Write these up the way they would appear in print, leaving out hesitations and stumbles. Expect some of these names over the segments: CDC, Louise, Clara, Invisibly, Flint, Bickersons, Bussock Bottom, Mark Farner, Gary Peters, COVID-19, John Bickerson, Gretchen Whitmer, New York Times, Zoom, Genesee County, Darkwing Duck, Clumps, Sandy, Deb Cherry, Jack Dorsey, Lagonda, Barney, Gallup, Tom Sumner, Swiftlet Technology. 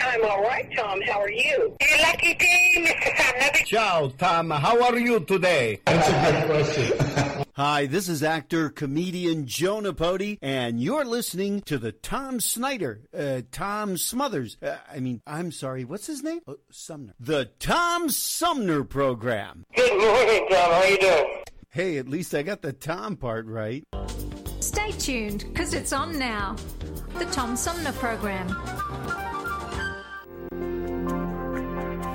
I'm all right, Tom. How are you? Hey, lucky day, Mr. Sumner. Ciao, Tom. How are you today? That's a good question. Hi, this is actor, comedian Joe Napodi, and you're listening to the Tom Snyder, Tom Smothers. I'm sorry, what's his name? Oh, Sumner. The Tom Sumner Program. Good morning, Tom. How you doing? Hey, at least I got the Tom part right. Stay tuned, because it's on now. The Tom Sumner Program.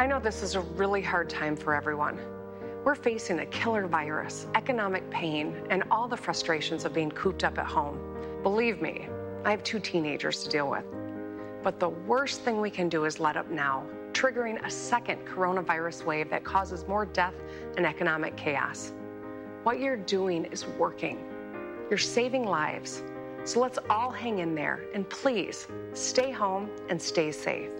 I know this is a really hard time for everyone. We're facing a killer virus, economic pain, and all the frustrations of being cooped up at home. Believe me, I have 2 teenagers to deal with. But the worst thing we can do is let up now, triggering a second coronavirus wave that causes more death and economic chaos. What you're doing is working. You're saving lives. So let's all hang in there, and please stay home and stay safe.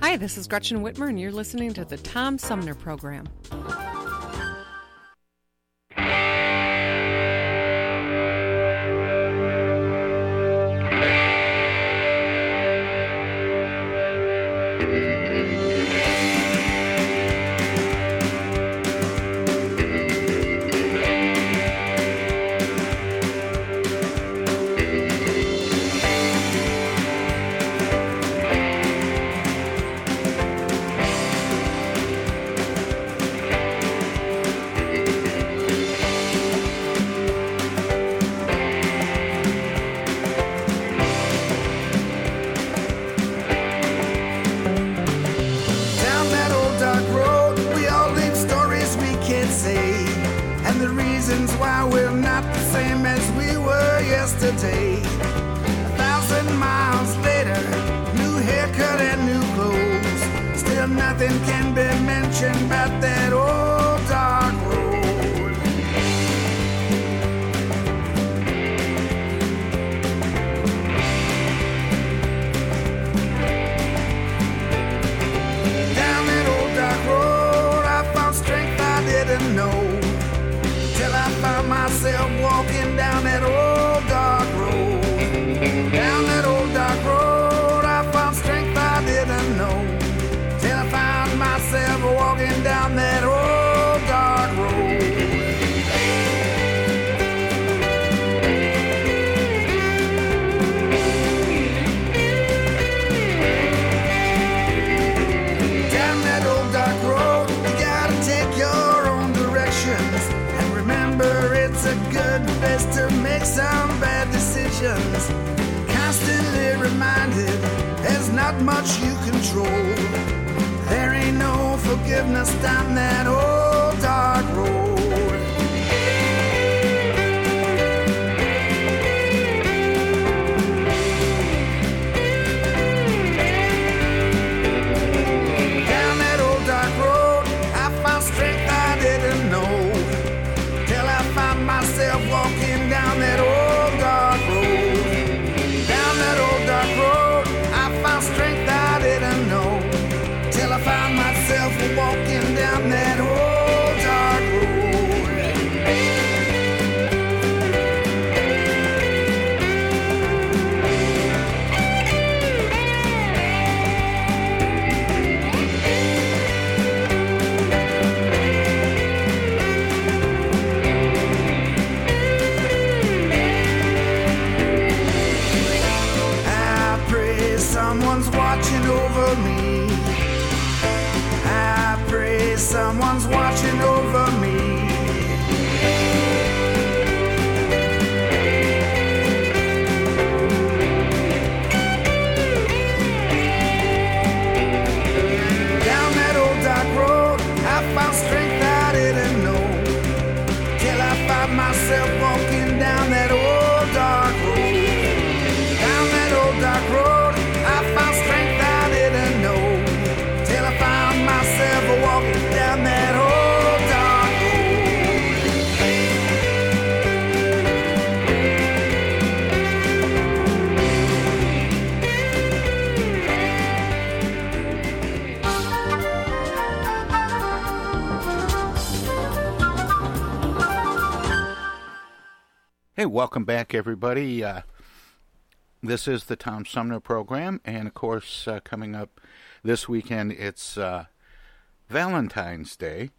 Hi, this is Gretchen Whitmer, and you're listening to the Tom Sumner Program. Someone's watching over me. someone's watching over me. Down that old dark road, I found strength I didn't know, till I found myself walking down that old dark road. Down that old dark road, I found strength I didn't know, till I found myself walking down that old. Hey, welcome back, everybody. This is the Tom Sumner program, and of course, coming up this weekend, it's Valentine's Day,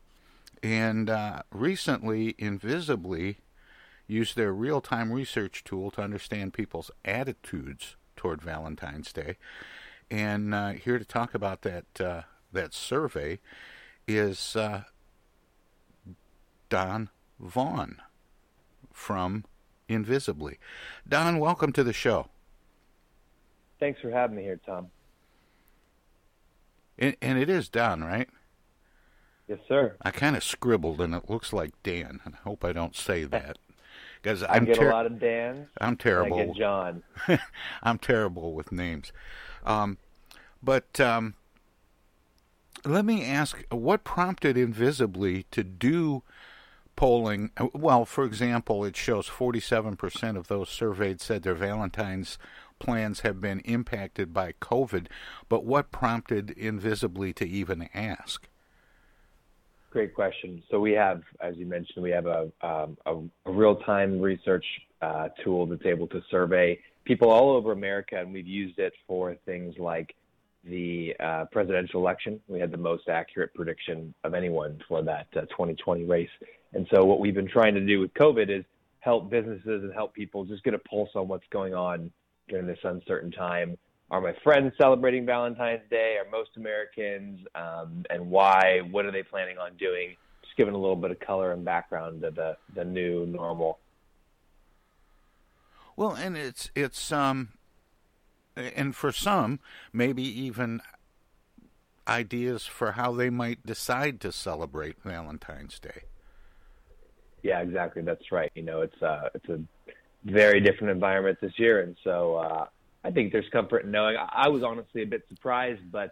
and recently, Invisibly used their real-time research tool to understand people's attitudes toward Valentine's Day, and here to talk about that survey is Don Vaughn from Invisibly. Don, welcome to the show. Thanks for having me here, Tom. And it is Don, right? Yes, sir. I kind of scribbled, and it looks like Dan, and I hope I don't say that. Because I get a lot of Dans. I'm terrible. I get John. I'm terrible with names. But let me ask, what prompted Invisibly to do polling? Well, for example, it shows 47% of those surveyed said their Valentine's plans have been impacted by COVID, but what prompted Invisibly to even ask? Great question. So we have, as you mentioned, we have a real-time research tool that's able to survey people all over America, and we've used it for things like the presidential election. We had the most accurate prediction of anyone for that 2020 race. And so what we've been trying to do with COVID is help businesses and help people just get a pulse on what's going on during this uncertain time. Are my friends celebrating Valentine's Day? Are most Americans? And why? What are they planning on doing? Just giving a little bit of color and background to the new normal. Well, and it's and for some, maybe even ideas for how they might decide to celebrate Valentine's Day. Yeah, exactly. That's right. You know, it's a very different environment this year. And so I think there's comfort in knowing. I was honestly a bit surprised, but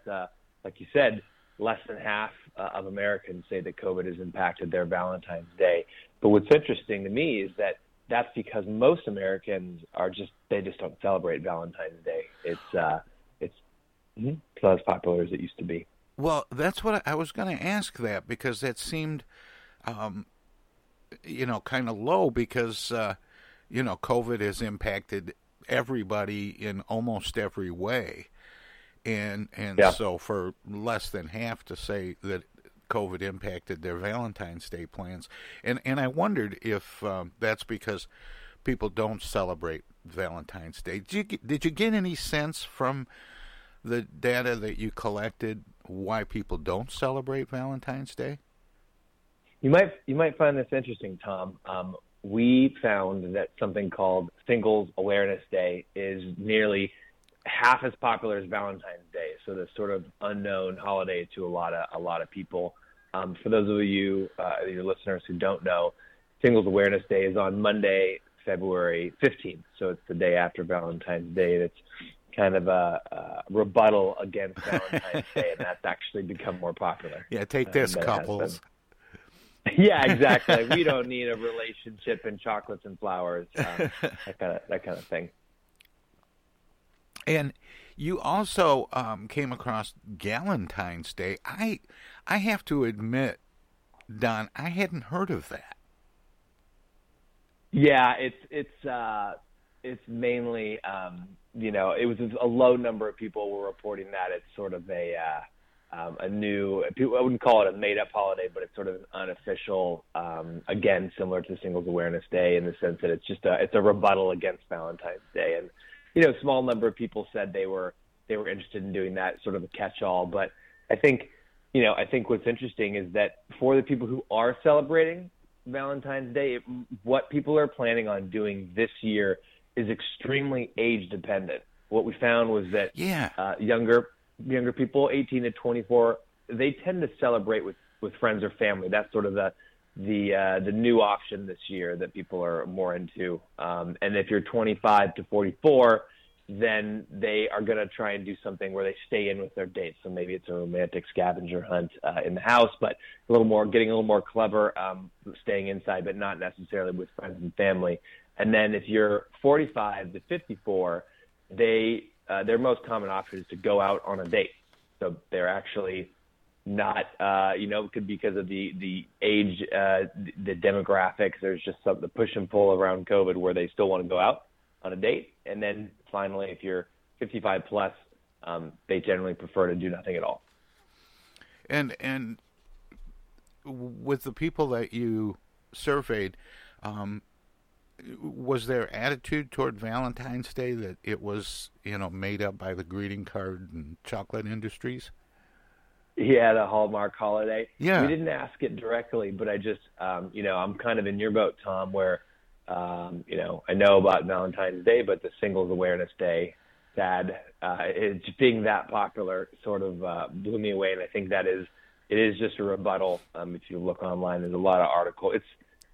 like you said, less than half of Americans say that COVID has impacted their Valentine's Day. But what's interesting to me is that that's because most Americans they just don't celebrate Valentine's Day. It's not as popular as it used to be. Well, that's what I was going to ask that, because that seemed kind of low, because COVID has impacted everybody in almost every way, and yeah. So for less than half to say that COVID impacted their Valentine's Day plans, and I wondered if that's because people don't celebrate Valentine's Day. Did you get any sense from the data that you collected why people don't celebrate Valentine's Day? You might find this interesting, Tom. We found that something called Singles Awareness Day is nearly half as popular as Valentine's Day. So this sort of unknown holiday to a lot of people. For those of you, your listeners who don't know, Singles Awareness Day is on Monday, February 15th. So it's the day after Valentine's Day. That's kind of a rebuttal against Valentine's Day, and that's actually become more popular. Yeah, take this, couples. Yeah, exactly. We don't need a relationship and chocolates and flowers, that kind of thing. And you also came across Galentine's Day. I have to admit, Don, I hadn't heard of that. Yeah, it's mainly it was a low number of people were reporting that. It's sort of a new, I wouldn't call it a made-up holiday, but it's sort of an unofficial, again, similar to Singles Awareness Day in the sense that it's just a rebuttal against Valentine's Day. And, a small number of people said they were interested in doing that, sort of a catch-all. But I think you know, I think what's interesting is that for the people who are celebrating Valentine's Day, what people are planning on doing this year is extremely age dependent. What we found was that younger people, 18 to 24, they tend to celebrate with friends or family. That's sort of the new option this year that people are more into. And if you're 25 to 44, then they are going to try and do something where they stay in with their dates. So maybe it's a romantic scavenger hunt in the house, but getting a little more clever, staying inside, but not necessarily with friends and family. And then if you're 45 to 54, their most common option is to go out on a date. So they're actually not, because of the age, the demographics, there's just the push and pull around COVID where they still want to go out on a date. And then finally, if you're 55 plus, they generally prefer to do nothing at all. And with the people that you surveyed, was their attitude toward Valentine's Day that it was, made up by the greeting card and chocolate industries? Yeah, the Hallmark holiday. Yeah. We didn't ask it directly, but I just, I'm kind of in your boat, Tom, where, I know about Valentine's Day, but the Singles Awareness Day, it's being that popular sort of blew me away. And I think it is just a rebuttal. If you look online, there's a lot of articles.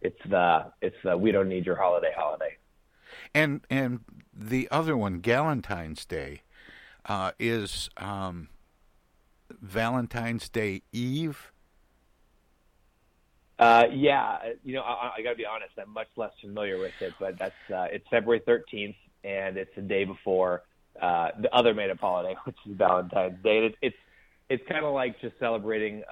It's the we don't need your holiday. And the other one, Galentine's Day, is Valentine's Day Eve. I gotta be honest, I'm much less familiar with it, but that's it's February 13th, and it's the day before the other made-up holiday, which is Valentine's Day. And it's kind of like just celebrating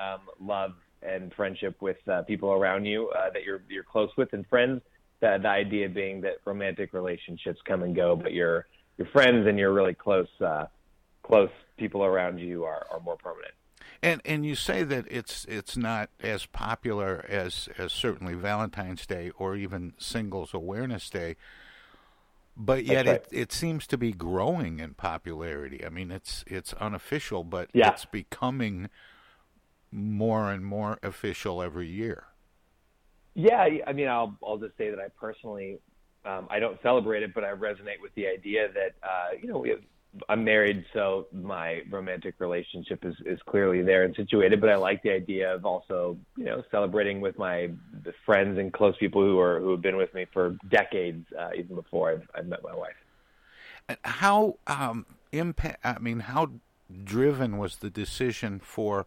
love and friendship with people around you that you're close with and friends. The idea being that romantic relationships come and go, but your friends and your really close people around you are more permanent. And you say that it's not as popular as certainly Valentine's Day or even Singles Awareness Day, but yet it seems to be growing in popularity. I mean, it's unofficial, but it's becoming more and more official every year. Yeah, I mean, I'll just say that I personally, I don't celebrate it, but I resonate with the idea that, I'm married, so my romantic relationship is clearly there and situated, but I like the idea of also, celebrating with the friends and close people who have been with me for decades, even before I've met my wife. How how driven was the decision for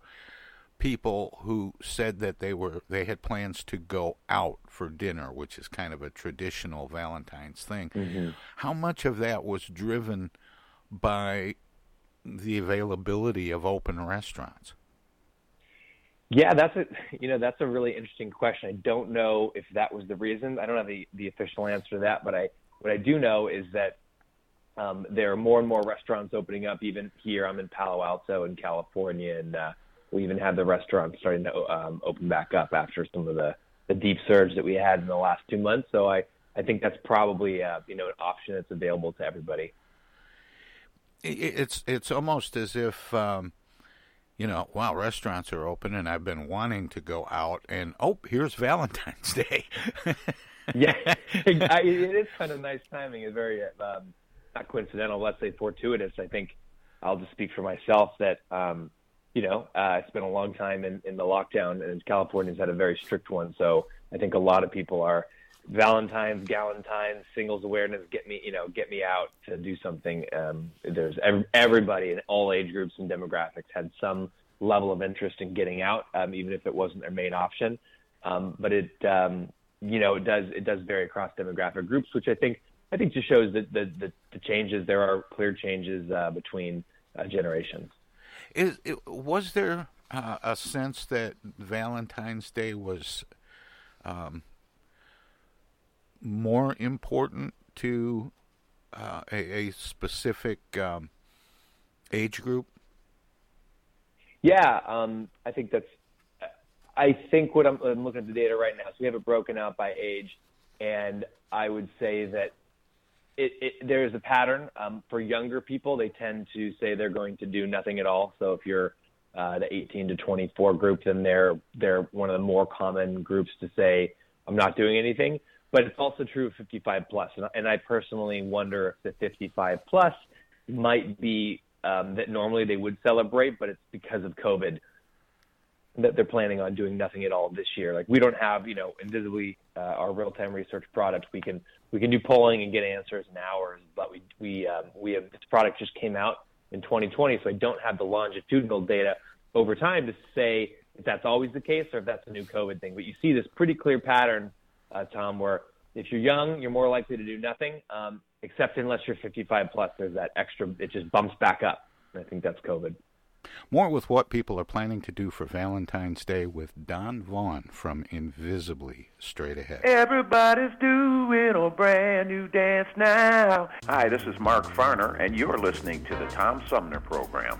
people who said that they had plans to go out for dinner, which is kind of a traditional Valentine's thing? Mm-hmm. How much of that was driven by the availability of open restaurants? Yeah, that's a really interesting question. I don't know if that was the reason. I don't have the official answer to that, but what I do know is that there are more and more restaurants opening up. Even here, I'm in Palo Alto in California, and we even have the restaurant starting to open back up after some of the deep surge that we had in the last 2 months. So I think that's probably an option that's available to everybody. It's almost as if, restaurants are open and I've been wanting to go out, and here's Valentine's Day. Yeah, it is kind of nice timing. It's very not coincidental, let's say fortuitous. I think I'll just speak for myself that, it's been a long time in the lockdown, and California's had a very strict one. So I think a lot of people are Valentine's, Galentine's, Singles Awareness, get me out to do something. There's everybody in all age groups and demographics had some level of interest in getting out, even if it wasn't their main option. But it does vary across demographic groups, which I think just shows that the changes, there are clear changes between generations. Was there a sense that Valentine's Day was more important to a specific age group? Yeah, I think what I'm looking at the data right now, so we have it broken out by age, and I would say that there is a pattern. For younger people, they tend to say they're going to do nothing at all. So if you're the 18 to 24 group, then they're one of the more common groups to say, I'm not doing anything. But it's also true of 55 plus. And I personally wonder if the 55 plus might be that normally they would celebrate, but it's because of COVID that they're planning on doing nothing at all this year. Like, we don't have, you know, Invisibly, our real-time research product. We can do polling and get answers in hours, but we have, this product just came out in 2020, so I don't have the longitudinal data over time to say if that's always the case or if that's a new COVID thing. But you see this pretty clear pattern, Tom, where if you're young, you're more likely to do nothing, except unless you're 55 plus. There's that extra, it just bumps back up. And I think that's COVID. More with what people are planning to do for Valentine's Day with Don Vaughn from Invisibly, straight ahead. Everybody's doing a brand new dance now. Hi, this is Mark Farner, and you're listening to the Tom Sumner Program.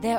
There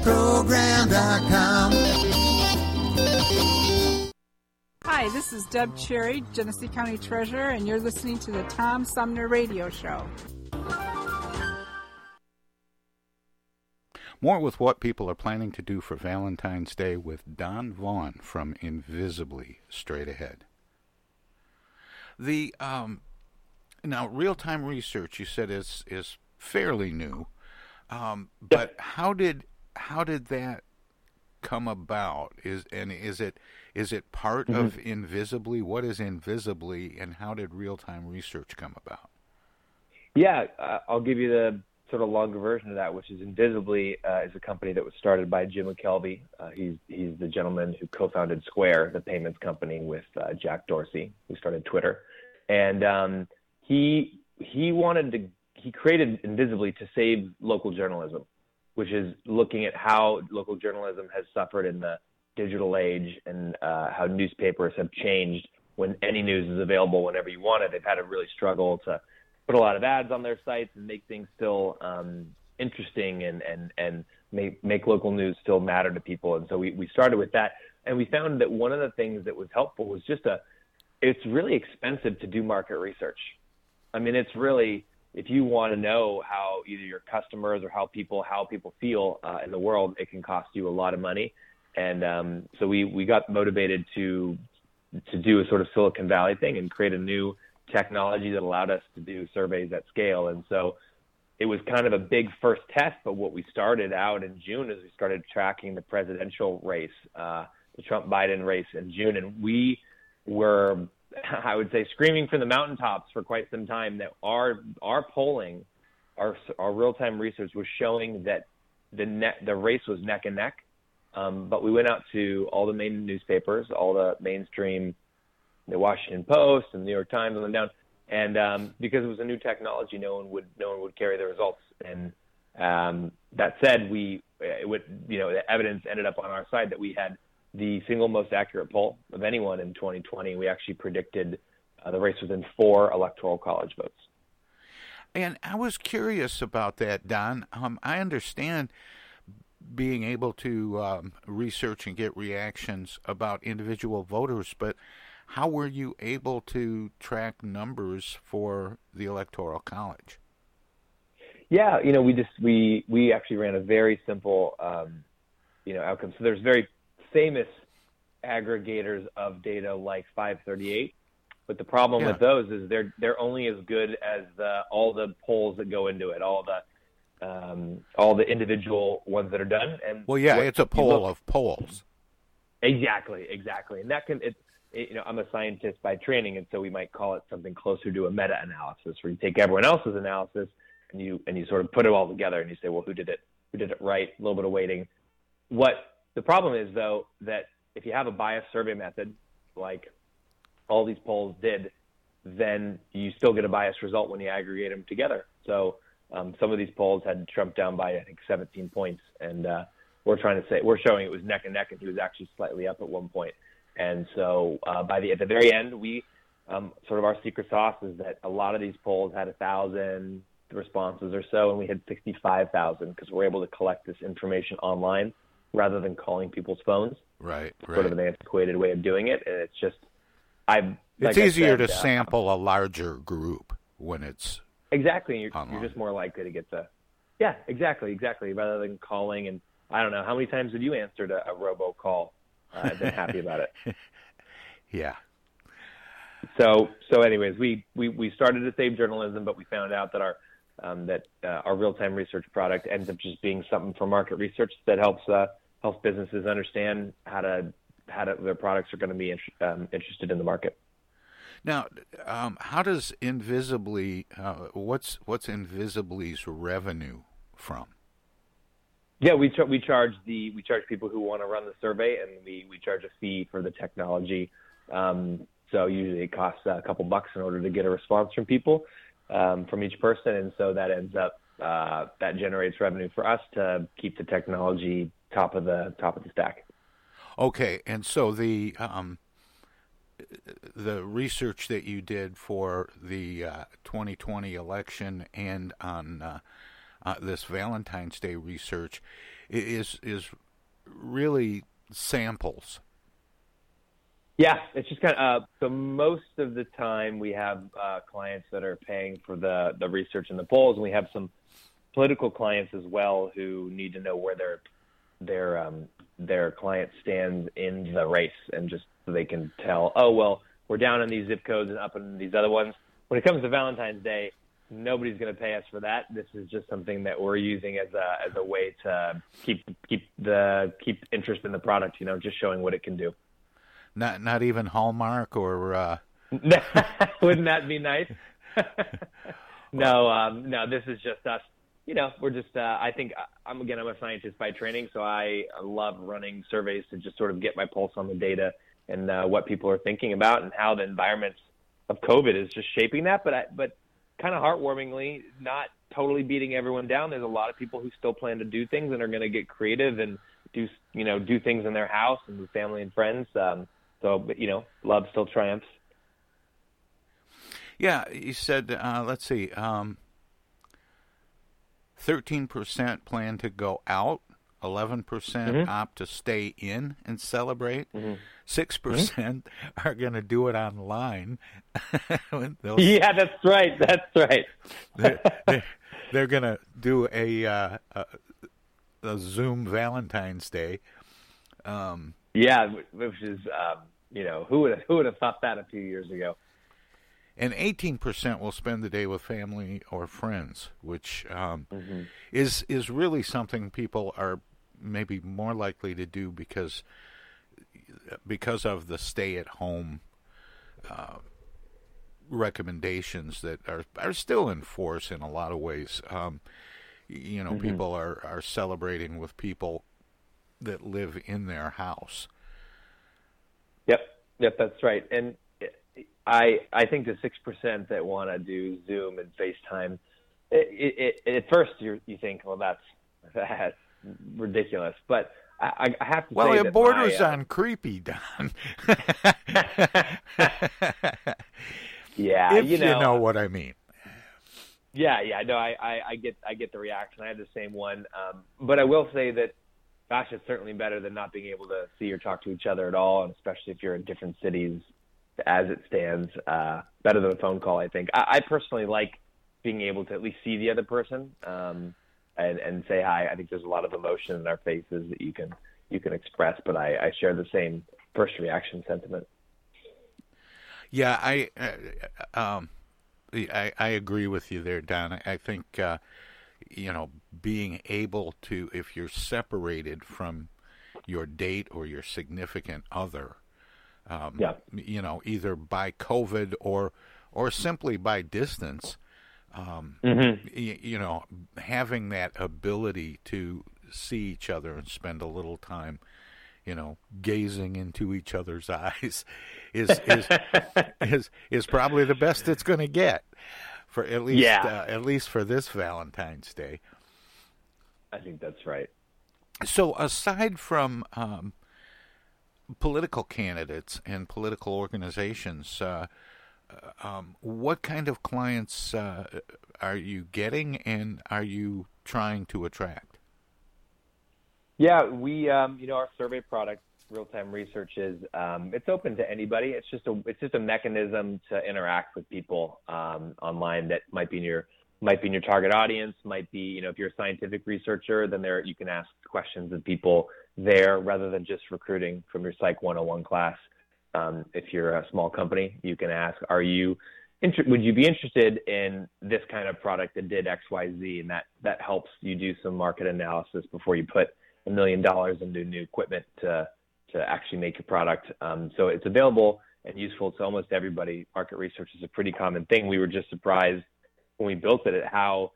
Program.com. Hi, this is Deb Cherry, Genesee County Treasurer, and you're listening to the Tom Sumner Radio Show. More with what people are planning to do for Valentine's Day with Don Vaughn from Invisibly, straight ahead. The now real-time research you said is fairly new, but how did that come about? Is it part of Invisibly? What is Invisibly, and how did real-time research come about? Yeah, I'll give you the sort of longer version of that, which is Invisibly is a company that was started by Jim McKelvey. He's the gentleman who co-founded Square, the payments company, with Jack Dorsey, who started Twitter. And he created Invisibly to save local journalism, which is looking at how local journalism has suffered in the digital age and how newspapers have changed when any news is available whenever you want it. They've had a really struggle to put a lot of ads on their sites and make things still interesting and make local news still matter to people. And so we started with that, and we found that one of the things that was helpful was just it's really expensive to do market research. I mean, it's really, if you want to know how either your customers or how people feel in the world, it can cost you a lot of money. And so we got motivated to do a sort of Silicon Valley thing and create a new technology that allowed us to do surveys at scale. And so it was kind of a big first test, but what we started out in June is we started tracking the presidential race, the Trump-Biden race in June. And we were, I would say, screaming from the mountaintops for quite some time that our polling, our real-time research was showing that the race was neck and neck. But we went out to all the main newspapers, all the mainstream, the Washington Post and the New York Times, on them down, and because it was a new technology, no one would carry the results. And that said, the evidence ended up on our side that we had the single most accurate poll of anyone in 2020. We actually predicted the race within 4 electoral college votes. And I was curious about that, Don. I understand being able to research and get reactions about individual voters, but how were you able to track numbers for the Electoral College? Yeah, we actually ran a very simple, outcome. So there's very famous aggregators of data like 538, but the problem with those is they're only as good as all the polls that go into it, all the individual ones that are done. And it's a poll of polls. Exactly, and that can I'm a scientist by training, and so we might call it something closer to a meta-analysis, where you take everyone else's analysis and you sort of put it all together, and you say, well, who did it right? A little bit of weighting. What the problem is, though, that if you have a biased survey method, like all these polls did, then you still get a biased result when you aggregate them together. So some of these polls had Trump down by, I think, 17 points, and we're showing it was neck and neck, and he was actually slightly up at one point. And so at the very end, we sort of our secret sauce is that a lot of these polls had 1,000 responses or so, and we had 65,000 because we're able to collect this information online rather than calling people's phones. Right. Sort of an antiquated way of doing it. And it's just, it's easier to sample a larger group when it's exactly. You're just more likely to get exactly. Rather than calling, and I don't know, how many times have you answered a robocall? I've been happy about it. Yeah. So anyways, we started to save journalism, but we found out that our real-time research product ends up just being something for market research that helps businesses understand how their products are going to be interested in the market. Now, how does Invisibly? What's Invisibly's revenue from? Yeah, we charge people who want to run the survey, and we charge a fee for the technology. So usually it costs a couple bucks in order to get a response from people, from each person, and so that ends up that generates revenue for us to keep the technology top of the stack. Okay, and so the research that you did for the 2020 election and on this Valentine's Day research is really samples. Yeah, it's just kind of, so most of the time we have clients that are paying for the research and the polls, and we have some political clients as well who need to know where their client stands in the race, and just so they can tell, oh, well, we're down in these zip codes and up in these other ones. When it comes to Valentine's Day, nobody's going to pay us for that. This is just something that we're using as a way to keep interest in the product, you know, just showing what it can do. Not even Hallmark or wouldn't that be nice? No, this is just us. You know, we're just, I think, I'm a scientist by training, so I love running surveys to just sort of get my pulse on the data and what people are thinking about and how the environment of COVID is just shaping that. But kind of heartwarmingly, not totally beating everyone down. There's a lot of people who still plan to do things and are going to get creative and do things in their house and with family and friends. So, love still triumphs. Yeah, you said, let's see, 13% plan to go out, 11% opt to stay in and celebrate, 6% are going to do it online. Yeah, that's right, They're going to do a Zoom Valentine's Day. Which is, who would have thought that a few years ago? And 18% will spend the day with family or friends, which is really something people are maybe more likely to do because of the stay-at-home recommendations that are still in force in a lot of ways. People are celebrating with people that live in their house. Yep, that's right. And I think the 6% that want to do Zoom and FaceTime, at first you think, well, that's ridiculous. But I have to say that it borders on creepy, Don. Yeah, if you know what I mean. Yeah, no, I get the reaction. I had the same one. But I will say that, gosh, it's certainly better than not being able to see or talk to each other at all, and especially if you're in different cities. As it stands, better than a phone call, I think. I personally like being able to at least see the other person and say hi. I think there's a lot of emotion in our faces that you can express, but I share the same first reaction sentiment. Yeah, I agree with you there, Don. I think, being able to, if you're separated from your date or your significant other, either by COVID or simply by distance, having that ability to see each other and spend a little time, gazing into each other's eyes is probably the best it's going to get for at least for this Valentine's Day. I think that's right. So aside from, political candidates and political organizations, what kind of clients are you getting, and are you trying to attract? Yeah, we our survey product, real-time research, is it's open to anybody. It's just a mechanism to interact with people online that might be in your target audience, might be, if you're a scientific researcher, then you can ask questions of people there rather than just recruiting from your Psych 101 class. If you're a small company, you can ask, would you be interested in this kind of product that did X, Y, Z? And that helps you do some market analysis before you put $1 million into new equipment to actually make your product. So it's available and useful to almost everybody. Market research is a pretty common thing. We were just surprised when we built it, how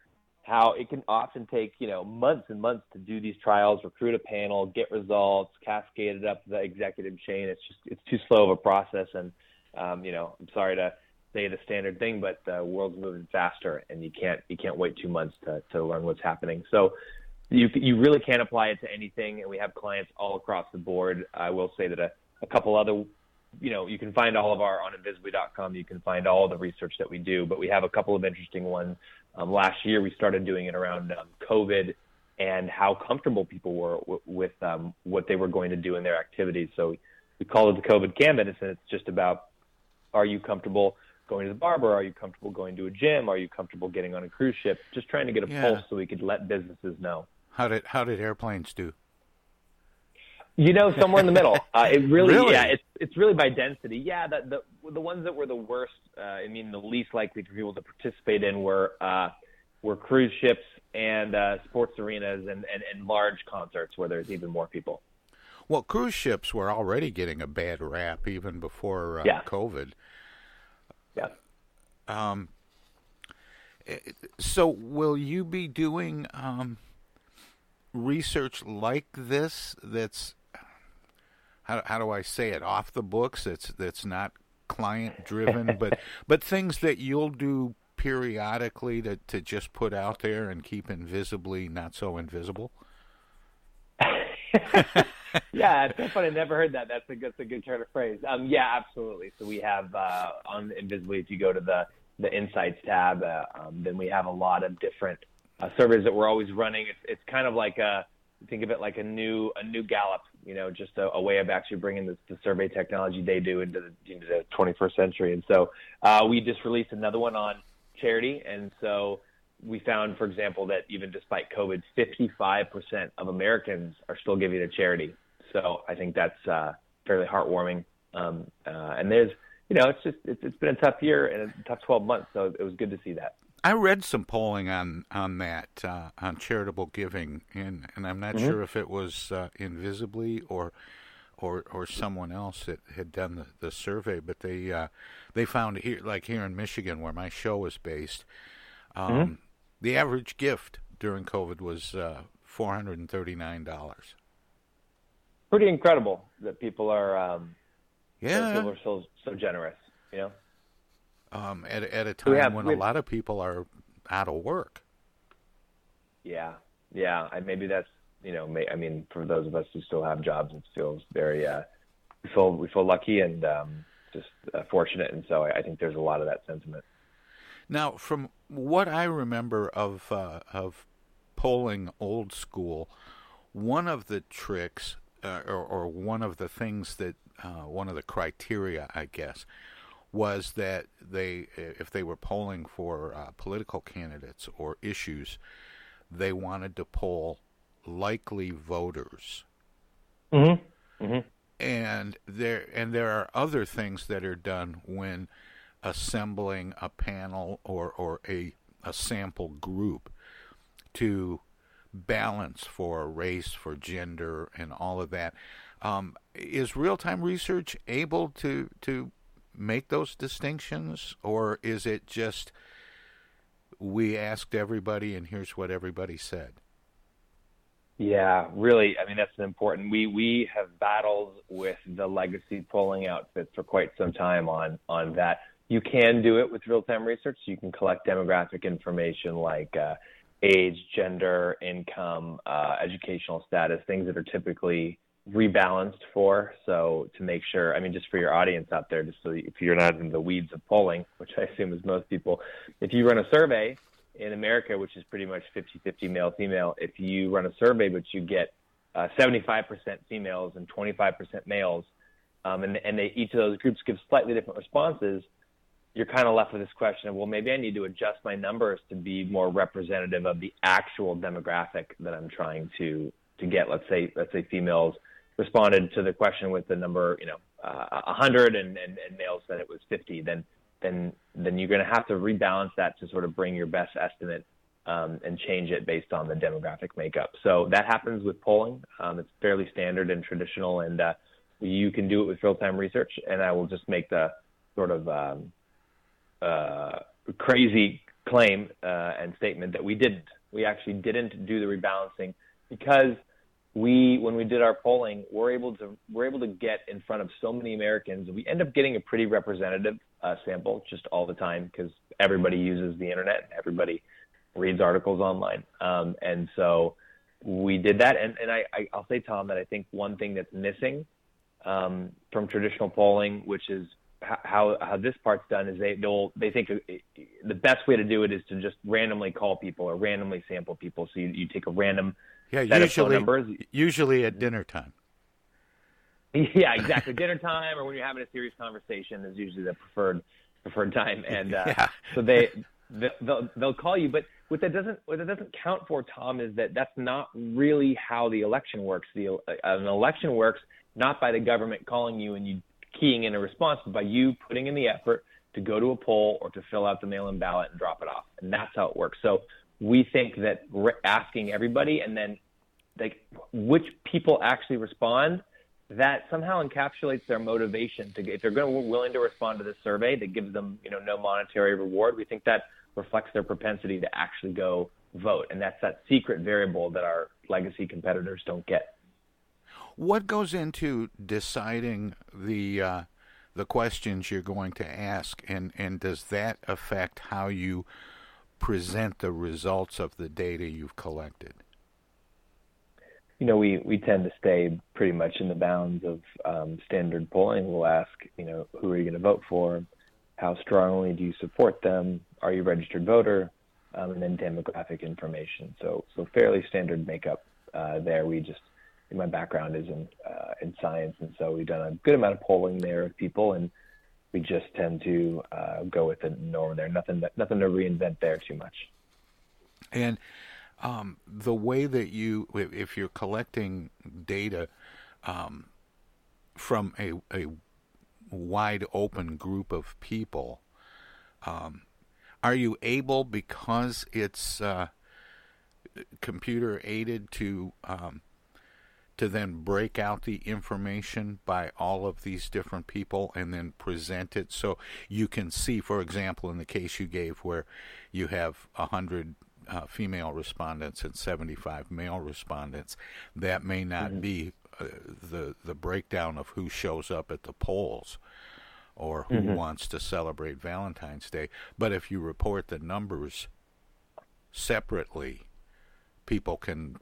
it can often take, months and months to do these trials, recruit a panel, get results, cascade it up the executive chain. It's too slow of a process. And, I'm sorry to say the standard thing, but the world's moving faster and you can't wait 2 months to learn what's happening. So you really can't apply it to anything. And we have clients all across the board. I will say that a couple other, you can find all of our on Invisibly.com. You can find all the research that we do, but we have a couple of interesting ones. Last year, we started doing it around COVID and how comfortable people were with what they were going to do in their activities. So we call it the COVID canvas, and it's just about, are you comfortable going to the barber? Are you comfortable going to a gym? Are you comfortable getting on a cruise ship? Just trying to get a pulse so we could let businesses know. How did airplanes do? You know, somewhere in the middle. It really? Yeah, it's really by density. Yeah, the ones that were the worst, the least likely for people to participate in were cruise ships and sports arenas and large concerts where there's even more people. Well, cruise ships were already getting a bad rap even before COVID. Yeah. So will you be doing research like this that's, how do I say it, off the books, that's not client-driven, but things that you'll do periodically to just put out there and keep invisibly not so invisible? Yeah, it's so funny. I never heard that. That's a good turn of phrase. Yeah, absolutely. So we have on Invisibly, if you go to the Insights tab, then we have a lot of different surveys that we're always running. It's kind of like think of it like a new Gallup, just a way of actually bringing the survey technology they do into the 21st century. And so we just released another one on charity, and so we found, for example, that even despite COVID, 55% of Americans are still giving to charity. So I think that's fairly heartwarming. And there's, it's been a tough year and a tough 12 months. So it was good to see that. I read some polling on that, on charitable giving, and I'm not sure if it was Invisibly or someone else that had done the survey, but they found here in Michigan, where my show is based, the average gift during COVID was $439. Pretty incredible that people are, people are so generous, at a time when a lot of people are out of work. Yeah, yeah. Maybe that's for those of us who still have jobs, it feels very. We feel lucky and just fortunate, and so I think there's a lot of that sentiment. Now, from what I remember of polling old school, one of the tricks or one of the things that one of the criteria, I guess, was that if they were polling for political candidates or issues, they wanted to poll likely voters. Mm-hmm. Mm-hmm. And there are other things that are done when assembling a panel or a sample group to balance for race, for gender, and all of that. Is real-time research able to make those distinctions, or is it just we asked everybody and here's what everybody said? Yeah, really. That's important. We have battled with the legacy polling outfits for quite some time on that. You can do it with real-time research. You can collect demographic information like age, gender, income, educational status, things that are typically rebalanced for. So to make sure, just for your audience out there, just so if you're not in the weeds of polling, which I assume is most people, if you run a survey in America, which is pretty much 50-50 male-female, if you run a survey but you get 75% females and 25% males, and each of those groups give slightly different responses, you're kind of left with this question of, well, maybe I need to adjust my numbers to be more representative of the actual demographic that I'm trying to get. Let's say females responded to the question with the number, 100 and males said it was 50. Then you're going to have to rebalance that to sort of bring your best estimate and change it based on the demographic makeup. So that happens with polling. It's fairly standard and traditional, and you can do it with real-time research. And I will just make the sort of crazy claim and statement that we actually didn't do the rebalancing, because when we did our polling, we're able to get in front of so many Americans. We end up getting a pretty representative sample just all the time, because everybody uses the internet, everybody reads articles online, and so we did that. And I'll say, Tom, that I think one thing that's missing from traditional polling, which is how this part's done, is they think the best way to do it is to just randomly call people or randomly sample people. So you take a random set of phone numbers. Usually at dinner time. Yeah, exactly. Dinner time or when you're having a serious conversation is usually the preferred time, and so they'll call you. But what that doesn't count for, Tom, is that that's not really how the election works. An election works not by the government calling you and you keying in a response, but by you putting in the effort to go to a poll or to fill out the mail-in ballot and drop it off, and that's how it works. So we think that asking everybody and then like which people actually respond, that somehow encapsulates their motivation to, if they're willing to respond to this survey that gives them, no monetary reward, we think that reflects their propensity to actually go vote. And that's that secret variable that our legacy competitors don't get. What goes into deciding the questions you're going to ask, and does that affect how you present the results of the data you've collected? We tend to stay pretty much in the bounds of standard polling. We'll ask, who are you going to vote for? How strongly do you support them? Are you a registered voter? And then demographic information. So fairly standard makeup there. My background is in science, and so we've done a good amount of polling there of people, and we just tend to go with the norm there. Nothing to reinvent there too much. And the way that if you're collecting data from a wide open group of people, are you able, because it's computer aided, to then break out the information by all of these different people and then present it so you can see, for example, in the case you gave where you have 100 female respondents and 75 male respondents, that may not be the breakdown of who shows up at the polls or who wants to celebrate Valentine's Day. But if you report the numbers separately, people can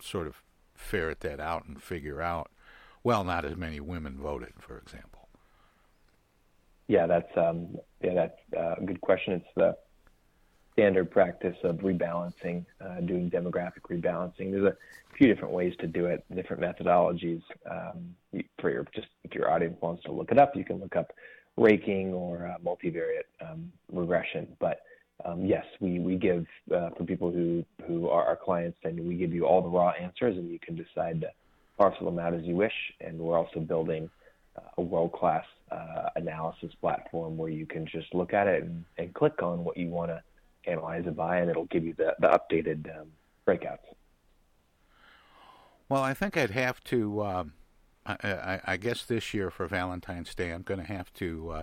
sort of ferret that out and figure out, well, not as many women voted, for example. Yeah, that's a good question. It's the standard practice of rebalancing, doing demographic rebalancing. There's a few different ways to do it, different methodologies. If your audience wants to look it up, you can look up raking or multivariate regression. But yes, we give for people who are our clients, and we give you all the raw answers, and you can decide to parcel them out as you wish. And we're also building a world-class analysis platform where you can just look at it and click on what you want to analyze it by, and it'll give you the updated breakouts. Well, I think I'd have to, I guess this year for Valentine's Day, I'm going to have to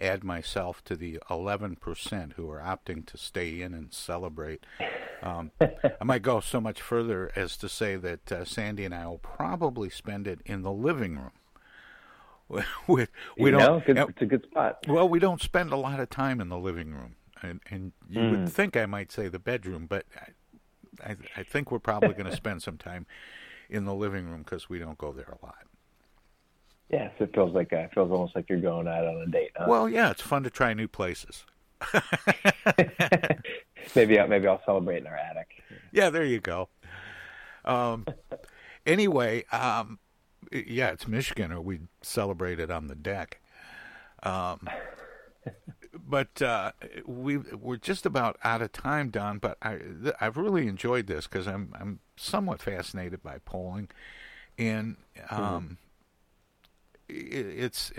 add myself to the 11% who are opting to stay in and celebrate. I might go so much further as to say that Sandy and I will probably spend it in the living room. It's a good spot. Well, we don't spend a lot of time in the living room, and you would think I might say the bedroom, but I think we're probably going to spend some time in the living room because we don't go there a lot. Yes, it feels almost like you're going out on a date. Huh? Well, yeah, it's fun to try new places. Maybe I'll celebrate in our attic. Yeah, there you go. Anyway, yeah, it's Michigan, or we celebrate it on the deck. But we're just about out of time, Don. But I've really enjoyed this because I'm somewhat fascinated by polling, and it's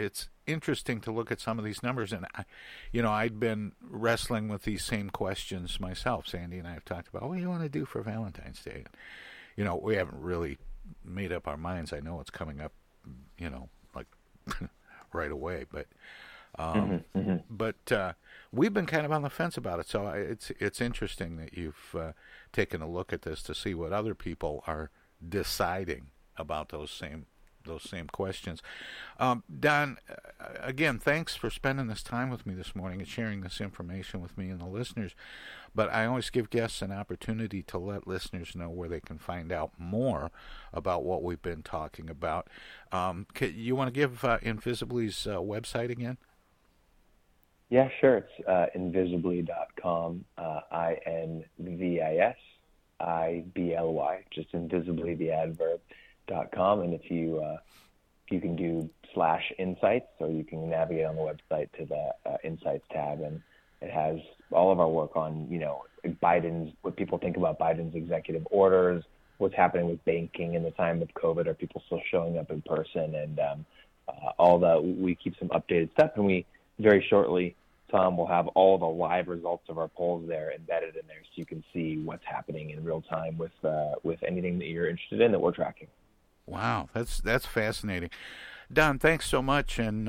interesting to look at some of these numbers. And I'd been wrestling with these same questions myself. Sandy and I have talked about what do you want to do for Valentine's Day. And, we haven't really made up our minds. I know it's coming up, like right away, but. But we've been kind of on the fence about it, so it's interesting that you've taken a look at this to see what other people are deciding about those same questions. Don, again, thanks for spending this time with me this morning and sharing this information with me and the listeners. But I always give guests an opportunity to let listeners know where they can find out more about what we've been talking about. You want to give Invisibly's website again? Yeah, sure. It's invisibly.com, INVISIBLY, just invisibly the adverb.com. And if you you can do /insights, so you can navigate on the website to the insights tab, and it has all of our work on, you know, what people think about Biden's executive orders, what's happening with banking in the time of COVID, are people still showing up in person, and all that. We keep some updated stuff, and we very shortly, Tom, will have all the live results of our polls there embedded in there, so you can see what's happening in real time with anything that you're interested in that we're tracking. Wow, that's fascinating. Don, thanks so much, and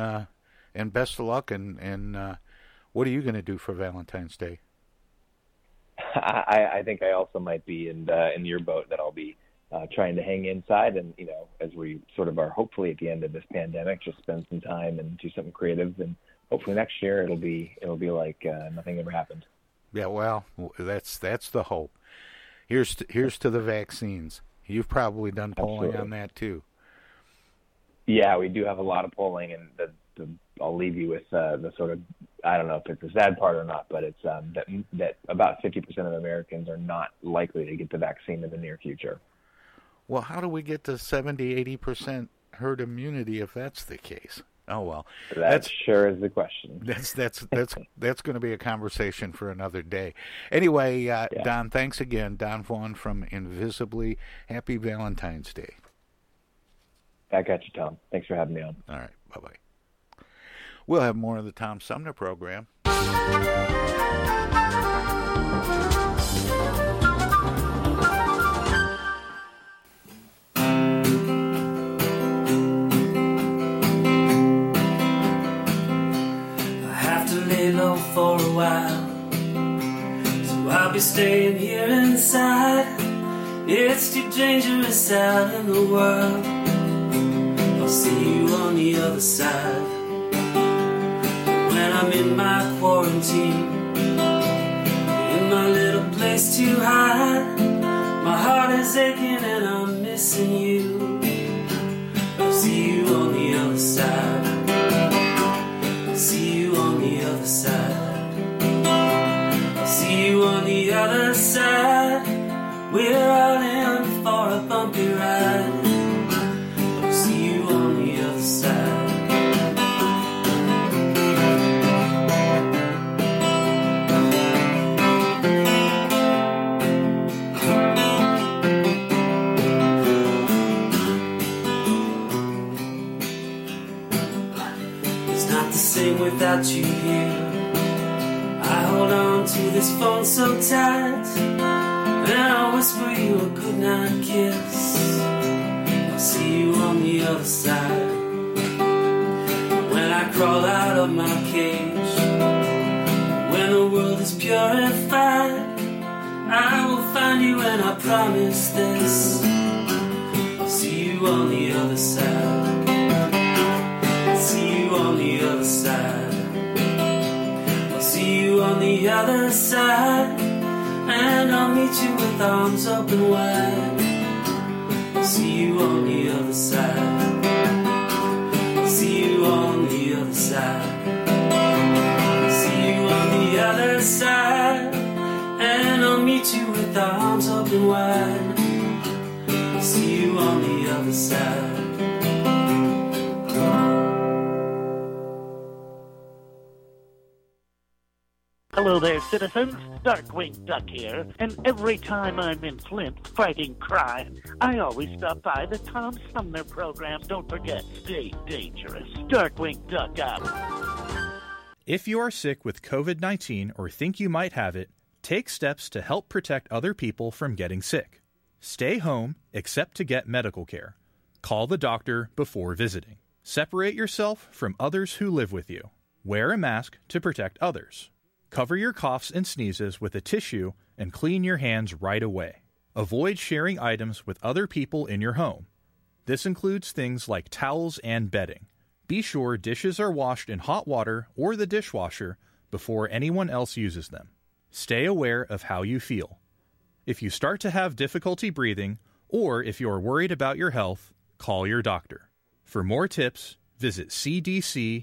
best of luck. And what are you going to do for Valentine's Day? I think I also might be in your boat, that I'll be trying to hang inside, and, you know, as we sort of are hopefully at the end of this pandemic, just spend some time and do something creative, and hopefully next year it'll be like nothing ever happened. Yeah, well, that's the hope. Here's to the vaccines. You've probably done polling Absolutely. On that too. Yeah, we do have a lot of polling, and I'll leave you with the sort of, I don't know if it's the sad part or not, but it's that about 50% of Americans are not likely to get the vaccine in the near future. Well, how do we get to 70-80% herd immunity if that's the case? Oh well, that sure is the question. That's going to be a conversation for another day. Anyway, yeah. Don, thanks again. Don Vaughn from Invisibly. Happy Valentine's Day. I got you, Tom. Thanks for having me on. All right, bye bye. We'll have more of the Tom Sumner program. For a while, so I'll be staying here inside. It's too dangerous out in the world. I'll see you on the other side. When I'm in my quarantine, in my little place to hide, my heart is aching and I'm missing you. I'll see you on the other side. I'll see you on the other side. See you on the other side. We're all in for a bumpy ride. I'll see you on the other side. It's not the same without you here. I hold on to this phone so tight, then I'll whisper you a goodnight kiss. I'll see you on the other side. When I crawl out of my cage, when the world is purified, I will find you and I promise this. I'll see you on the other side. I'll see you on the other side. See you on the other side, and I'll meet you with arms open wide. I'll see you on the other side. I'll see you on the other side. I'll see you on the other side, and I'll meet you with arms open wide. I'll see you on the other side. Hello there, citizens. Darkwing Duck here. And every time I'm in Flint fighting crime, I always stop by the Tom Sumner program. Don't forget, stay dangerous. Darkwing Duck out. If you are sick with COVID-19 or think you might have it, take steps to help protect other people from getting sick. Stay home except to get medical care. Call the doctor before visiting. Separate yourself from others who live with you. Wear a mask to protect others. Cover your coughs and sneezes with a tissue and clean your hands right away. Avoid sharing items with other people in your home. This includes things like towels and bedding. Be sure dishes are washed in hot water or the dishwasher before anyone else uses them. Stay aware of how you feel. If you start to have difficulty breathing, or if you are worried about your health, call your doctor. For more tips, visit cdc.gov.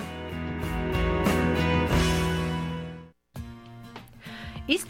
East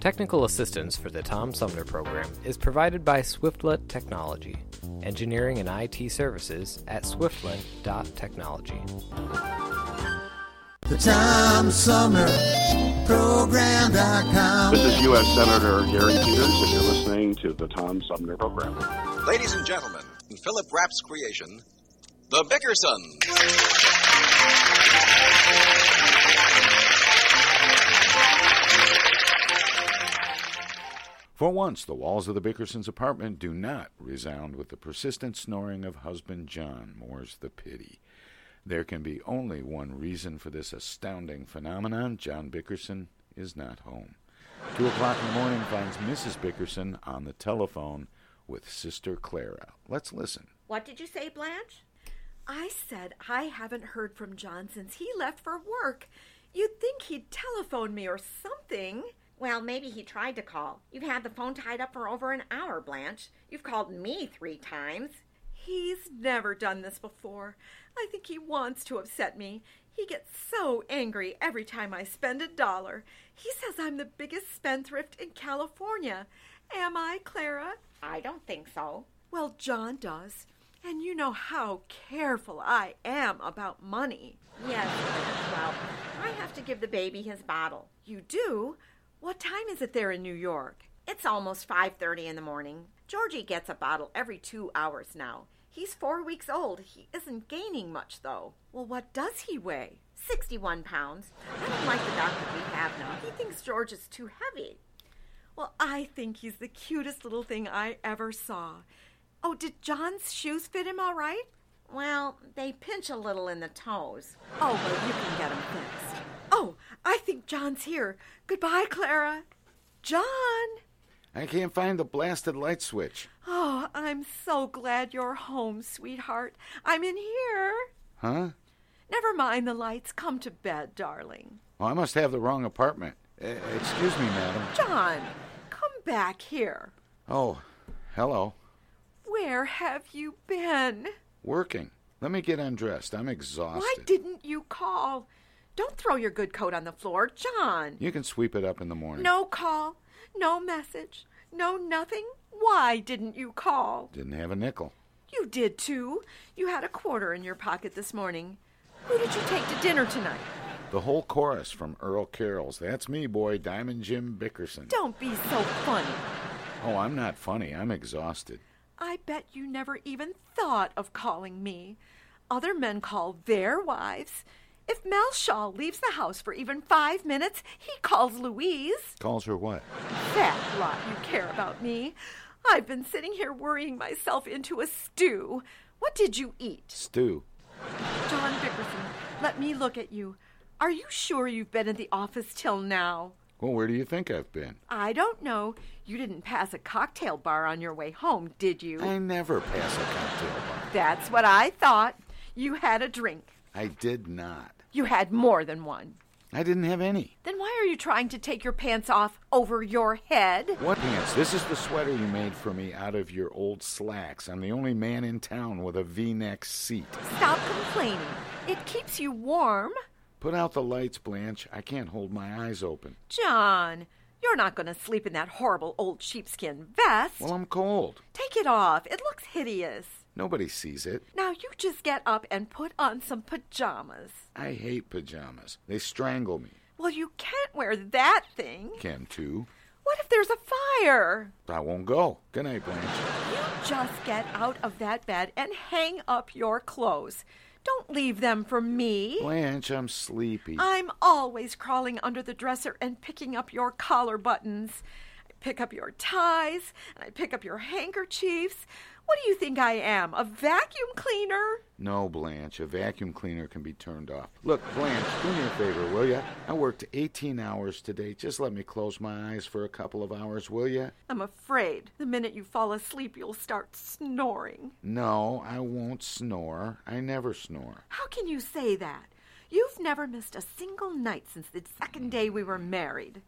Technical assistance for the Tom Sumner Program is provided by Swiftlet Technology, engineering and IT services at swiftlet.technology. The Tom Sumner Program.com. This is U.S. Senator Gary Peters, and you're listening to the Tom Sumner Program. Ladies and gentlemen, in Philip Rapp's creation, The Bickersons. For once, the walls of the Bickersons' apartment do not resound with the persistent snoring of husband John, more's the pity. There can be only one reason for this astounding phenomenon. John Bickerson is not home. 2:00 in the morning finds Mrs. Bickerson on the telephone with Sister Clara. Let's listen. What did you say, Blanche? I said I haven't heard from John since he left for work. You'd think he'd telephone me or something. Well, maybe he tried to call. You've had the phone tied up for over an hour, Blanche. You've called me 3 times. He's never done this before. I think he wants to upset me. He gets so angry every time I spend $1. He says I'm the biggest spendthrift in California. Am I, Clara? I don't think so. Well, John does. And you know how careful I am about money. Yes, well, I have to give the baby his bottle. You do? What time is it there in New York? It's almost 5:30 in the morning. Georgie gets a bottle every 2 hours now. He's 4 weeks old. He isn't gaining much, though. Well, what does he weigh? 61 pounds. I don't like the doctor we have now. He thinks George is too heavy. Well, I think he's the cutest little thing I ever saw. Oh, did John's shoes fit him all right? Well, they pinch a little in the toes. Oh, well, you can get them fixed. Oh, I think John's here. Goodbye, Clara. John! I can't find the blasted light switch. Oh, I I'm so glad you're home, sweetheart. I'm in here. Huh? Never mind the lights. Come to bed, darling. Well, I must have the wrong apartment. Excuse me, madam. John, come back here. Oh, hello. Where have you been? Working. Let me get undressed. I'm exhausted. Why didn't you call? Don't throw your good coat on the floor, John. You can sweep it up in the morning. No call, no message, no nothing. Why didn't you call? Didn't have a nickel. You did, too. You had a quarter in your pocket this morning. Who did you take to dinner tonight? The whole chorus from Earl Carroll's That's Me, Boy, Diamond Jim Bickerson. Don't be so funny. Oh, I'm not funny. I'm exhausted. I bet you never even thought of calling me. Other men call their wives. If Mel Shaw leaves the house for even 5 minutes, he calls Louise. Calls her what? That lot you care about me. I've been sitting here worrying myself into a stew. What did you eat? Stew. John Bickerson, let me look at you. Are you sure you've been at the office till now? Well, where do you think I've been? I don't know. You didn't pass a cocktail bar on your way home, did you? I never pass a cocktail bar. That's what I thought. You had a drink. I did not. You had more than one. I didn't have any. Then why are you trying to take your pants off over your head? What pants? This is the sweater you made for me out of your old slacks. I'm the only man in town with a V-neck seat. Stop complaining. It keeps you warm. Put out the lights, Blanche. I can't hold my eyes open. John, you're not going to sleep in that horrible old sheepskin vest. Well, I'm cold. Take it off. It looks hideous. Nobody sees it. Now you just get up and put on some pajamas. I hate pajamas. They strangle me. Well, you can't wear that thing. Can too. What if there's a fire? I won't go. Good night, Blanche. You just get out of that bed and hang up your clothes. Don't leave them for me. Blanche, I'm sleepy. I'm always crawling under the dresser and picking up your collar buttons. I pick up your ties, and I pick up your handkerchiefs. What do you think I am, a vacuum cleaner? No, Blanche, a vacuum cleaner can be turned off. Look, Blanche, do me a favor, will you? I worked 18 hours today. Just let me close my eyes for a couple of hours, will you? I'm afraid the minute you fall asleep, you'll start snoring. No, I won't snore. I never snore. How can you say that? You've never missed a single night since the second day we were married.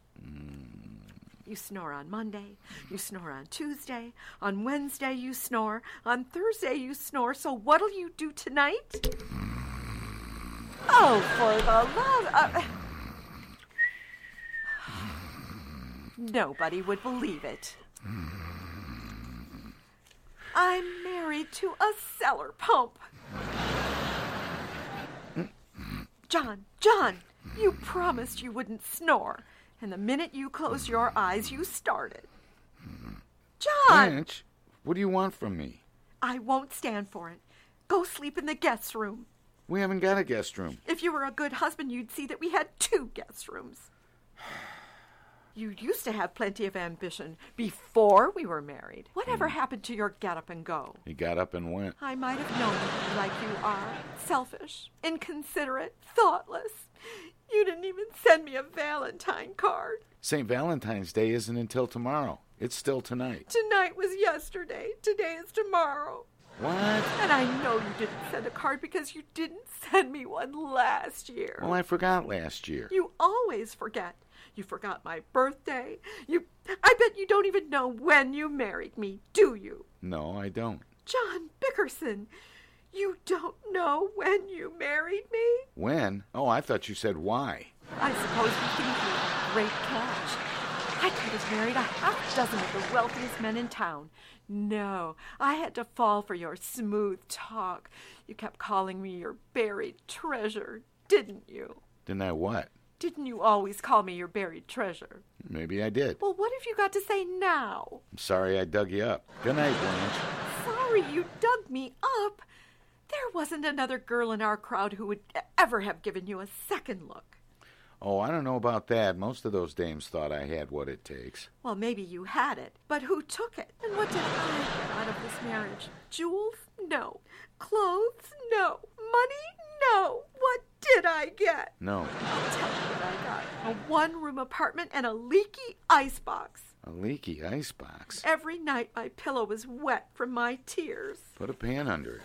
You snore on Monday, you snore on Tuesday, on Wednesday you snore, on Thursday you snore, so what'll you do tonight? Oh, for the love of... Nobody would believe it. I'm married to a cellar pump. John, you promised you wouldn't snore. And the minute you close your eyes, you started. John! Blanche, what do you want from me? I won't stand for it. Go sleep in the guest room. We haven't got a guest room. If you were a good husband, you'd see that we had 2 guest rooms. You used to have plenty of ambition before we were married. Whatever happened to your get up and go? He got up and went. I might have known you like you are. Selfish, inconsiderate, thoughtless. You didn't even send me a Valentine card. St. Valentine's Day isn't until tomorrow. It's still tonight. Tonight was yesterday. Today is tomorrow. What? And I know you didn't send a card because you didn't send me one last year. Well, I forgot last year. You always forget. You forgot my birthday. I bet you don't even know when you married me, do you? No, I don't. John Bickerson, you don't know when you married me? When? Oh, I thought you said why. I suppose you think you're great catch. I could have married a half dozen of the wealthiest men in town. No, I had to fall for your smooth talk. You kept calling me your buried treasure, didn't you? Didn't I what? Didn't you always call me your buried treasure? Maybe I did. Well, what have you got to say now? I'm sorry I dug you up. Good night, Blanche. Sorry you dug me up? There wasn't another girl in our crowd who would ever have given you a second look. Oh, I don't know about that. Most of those dames thought I had what it takes. Well, maybe you had it, but who took it? And what did I get out of this marriage? Jewels? No. Clothes? No. Money? No. What did I get? No. I'll tell you what I got. A one-room apartment and a leaky icebox. A leaky icebox. Every night my pillow is wet from my tears. Put a pan under it.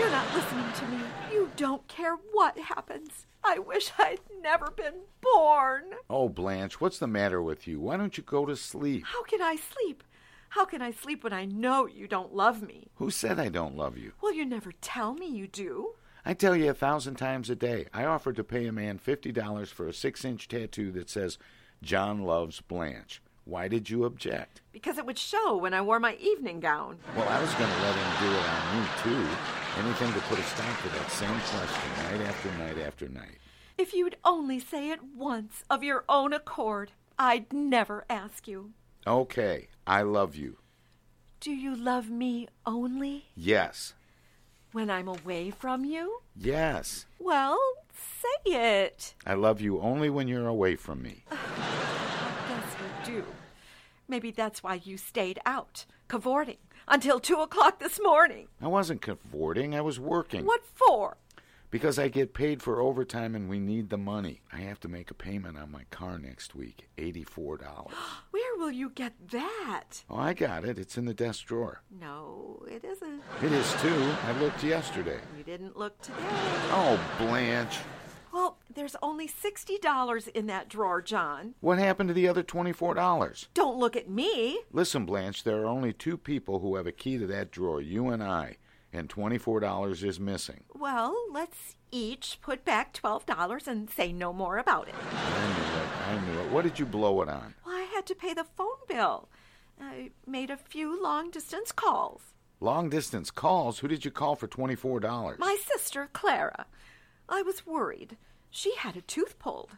You're not listening to me. You don't care what happens. I wish I'd never been born. Oh, Blanche, what's the matter with you? Why don't you go to sleep? How can I sleep? How can I sleep when I know you don't love me? Who said I don't love you? Well, you never tell me you do. I tell you 1,000 times a day. I offered to pay a man $50 for a 6-inch tattoo that says, John loves Blanche. Why did you object? Because it would show when I wore my evening gown. Well, I was going to let him do it on me, too. Anything to put a stop to that same question night after night after night. If you'd only say it once of your own accord, I'd never ask you. Okay, I love you. Do you love me only? Yes. When I'm away from you? Yes. Well, say it. I love you only when you're away from me. Maybe that's why you stayed out, cavorting, until 2 o'clock this morning. I wasn't cavorting. I was working. What for? Because I get paid for overtime and we need the money. I have to make a payment on my car next week, $84. Where will you get that? Oh, I got it. It's in the desk drawer. No, it isn't. It is, too. I looked yesterday. You didn't look today. Oh, Blanche. Well, there's only $60 in that drawer, John. What happened to the other $24? Don't look at me. Listen, Blanche, there are only two people who have a key to that drawer, you and I, and $24 is missing. Well, let's each put back $12 and say no more about it. I knew it. What did you blow it on? Well, I had to pay the phone bill. I made a few long-distance calls. Long-distance calls? Who did you call for $24? My sister, Clara. I was worried. She had a tooth pulled.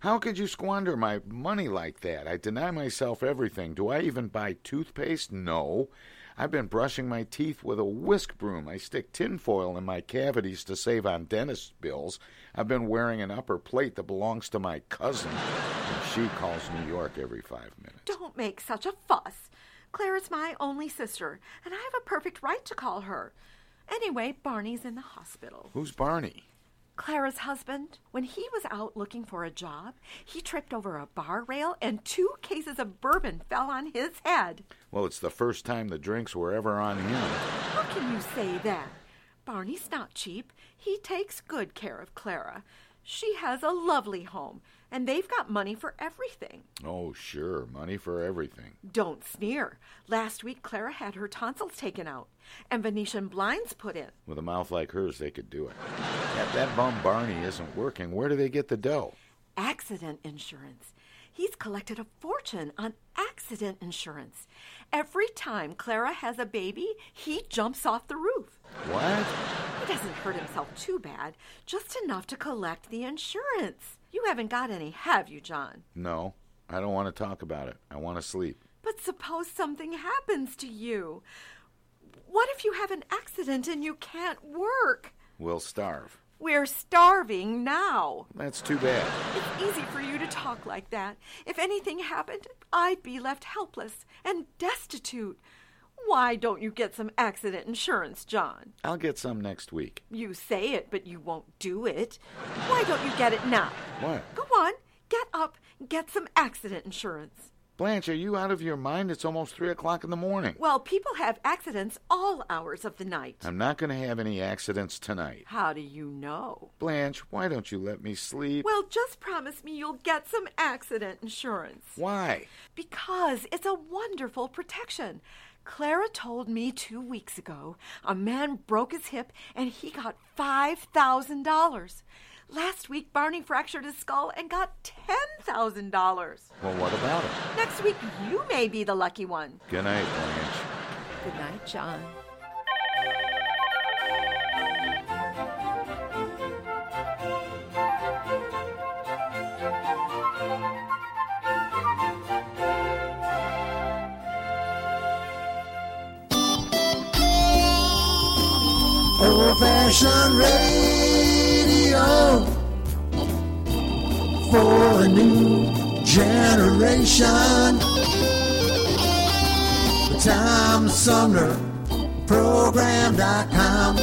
How could you squander my money like that? I deny myself everything. Do I even buy toothpaste? No. I've been brushing my teeth with a whisk broom. I stick tinfoil in my cavities to save on dentist bills. I've been wearing an upper plate that belongs to my cousin. And she calls New York every 5 minutes. Don't make such a fuss. Clara's my only sister, and I have a perfect right to call her. Anyway, Barney's in the hospital. Who's Barney? Clara's husband, when he was out looking for a job, he tripped over a bar rail and 2 cases of bourbon fell on his head. Well, it's the first time the drinks were ever on him. How can you say that? Barney's not cheap. He takes good care of Clara. She has a lovely home, and they've got money for everything. Oh, sure, money for everything. Don't sneer. Last week, Clara had her tonsils taken out and Venetian blinds put in. With a mouth like hers, they could do it. That bum Barney isn't working. Where do they get the dough? Accident insurance. He's collected a fortune on accident insurance. Every time Clara has a baby, he jumps off the roof. What? He doesn't hurt himself too bad, just enough to collect the insurance. You haven't got any, have you, John? No, I don't want to talk about it. I want to sleep. But suppose something happens to you. What if you have an accident and you can't work? We'll starve. We're starving now. That's too bad. It's easy for you to talk like that. If anything happened, I'd be left helpless and destitute. Why don't you get some accident insurance, John? I'll get some next week. You say it, but you won't do it. Why don't you get it now? What? Go on. Get up. Get some accident insurance. Blanche, are you out of your mind? It's almost 3 o'clock in the morning. Well, people have accidents all hours of the night. I'm not going to have any accidents tonight. How do you know? Blanche, why don't you let me sleep? Well, just promise me you'll get some accident insurance. Why? Because it's a wonderful protection. Clara told me 2 weeks ago a man broke his hip and he got $5,000. Last week, Barney fractured his skull and got $10,000. Well, what about it? Next week, you may be the lucky one. Good night, Blanche. Good night, John. Old-fashioned radio for a new generation. The Tom Sumner Program.com.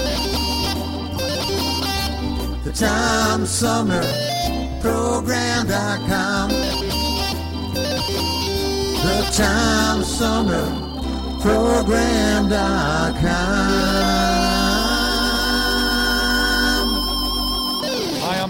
The Tom Sumner Program.com. The Summertime, summer, program.com. Hi, I'm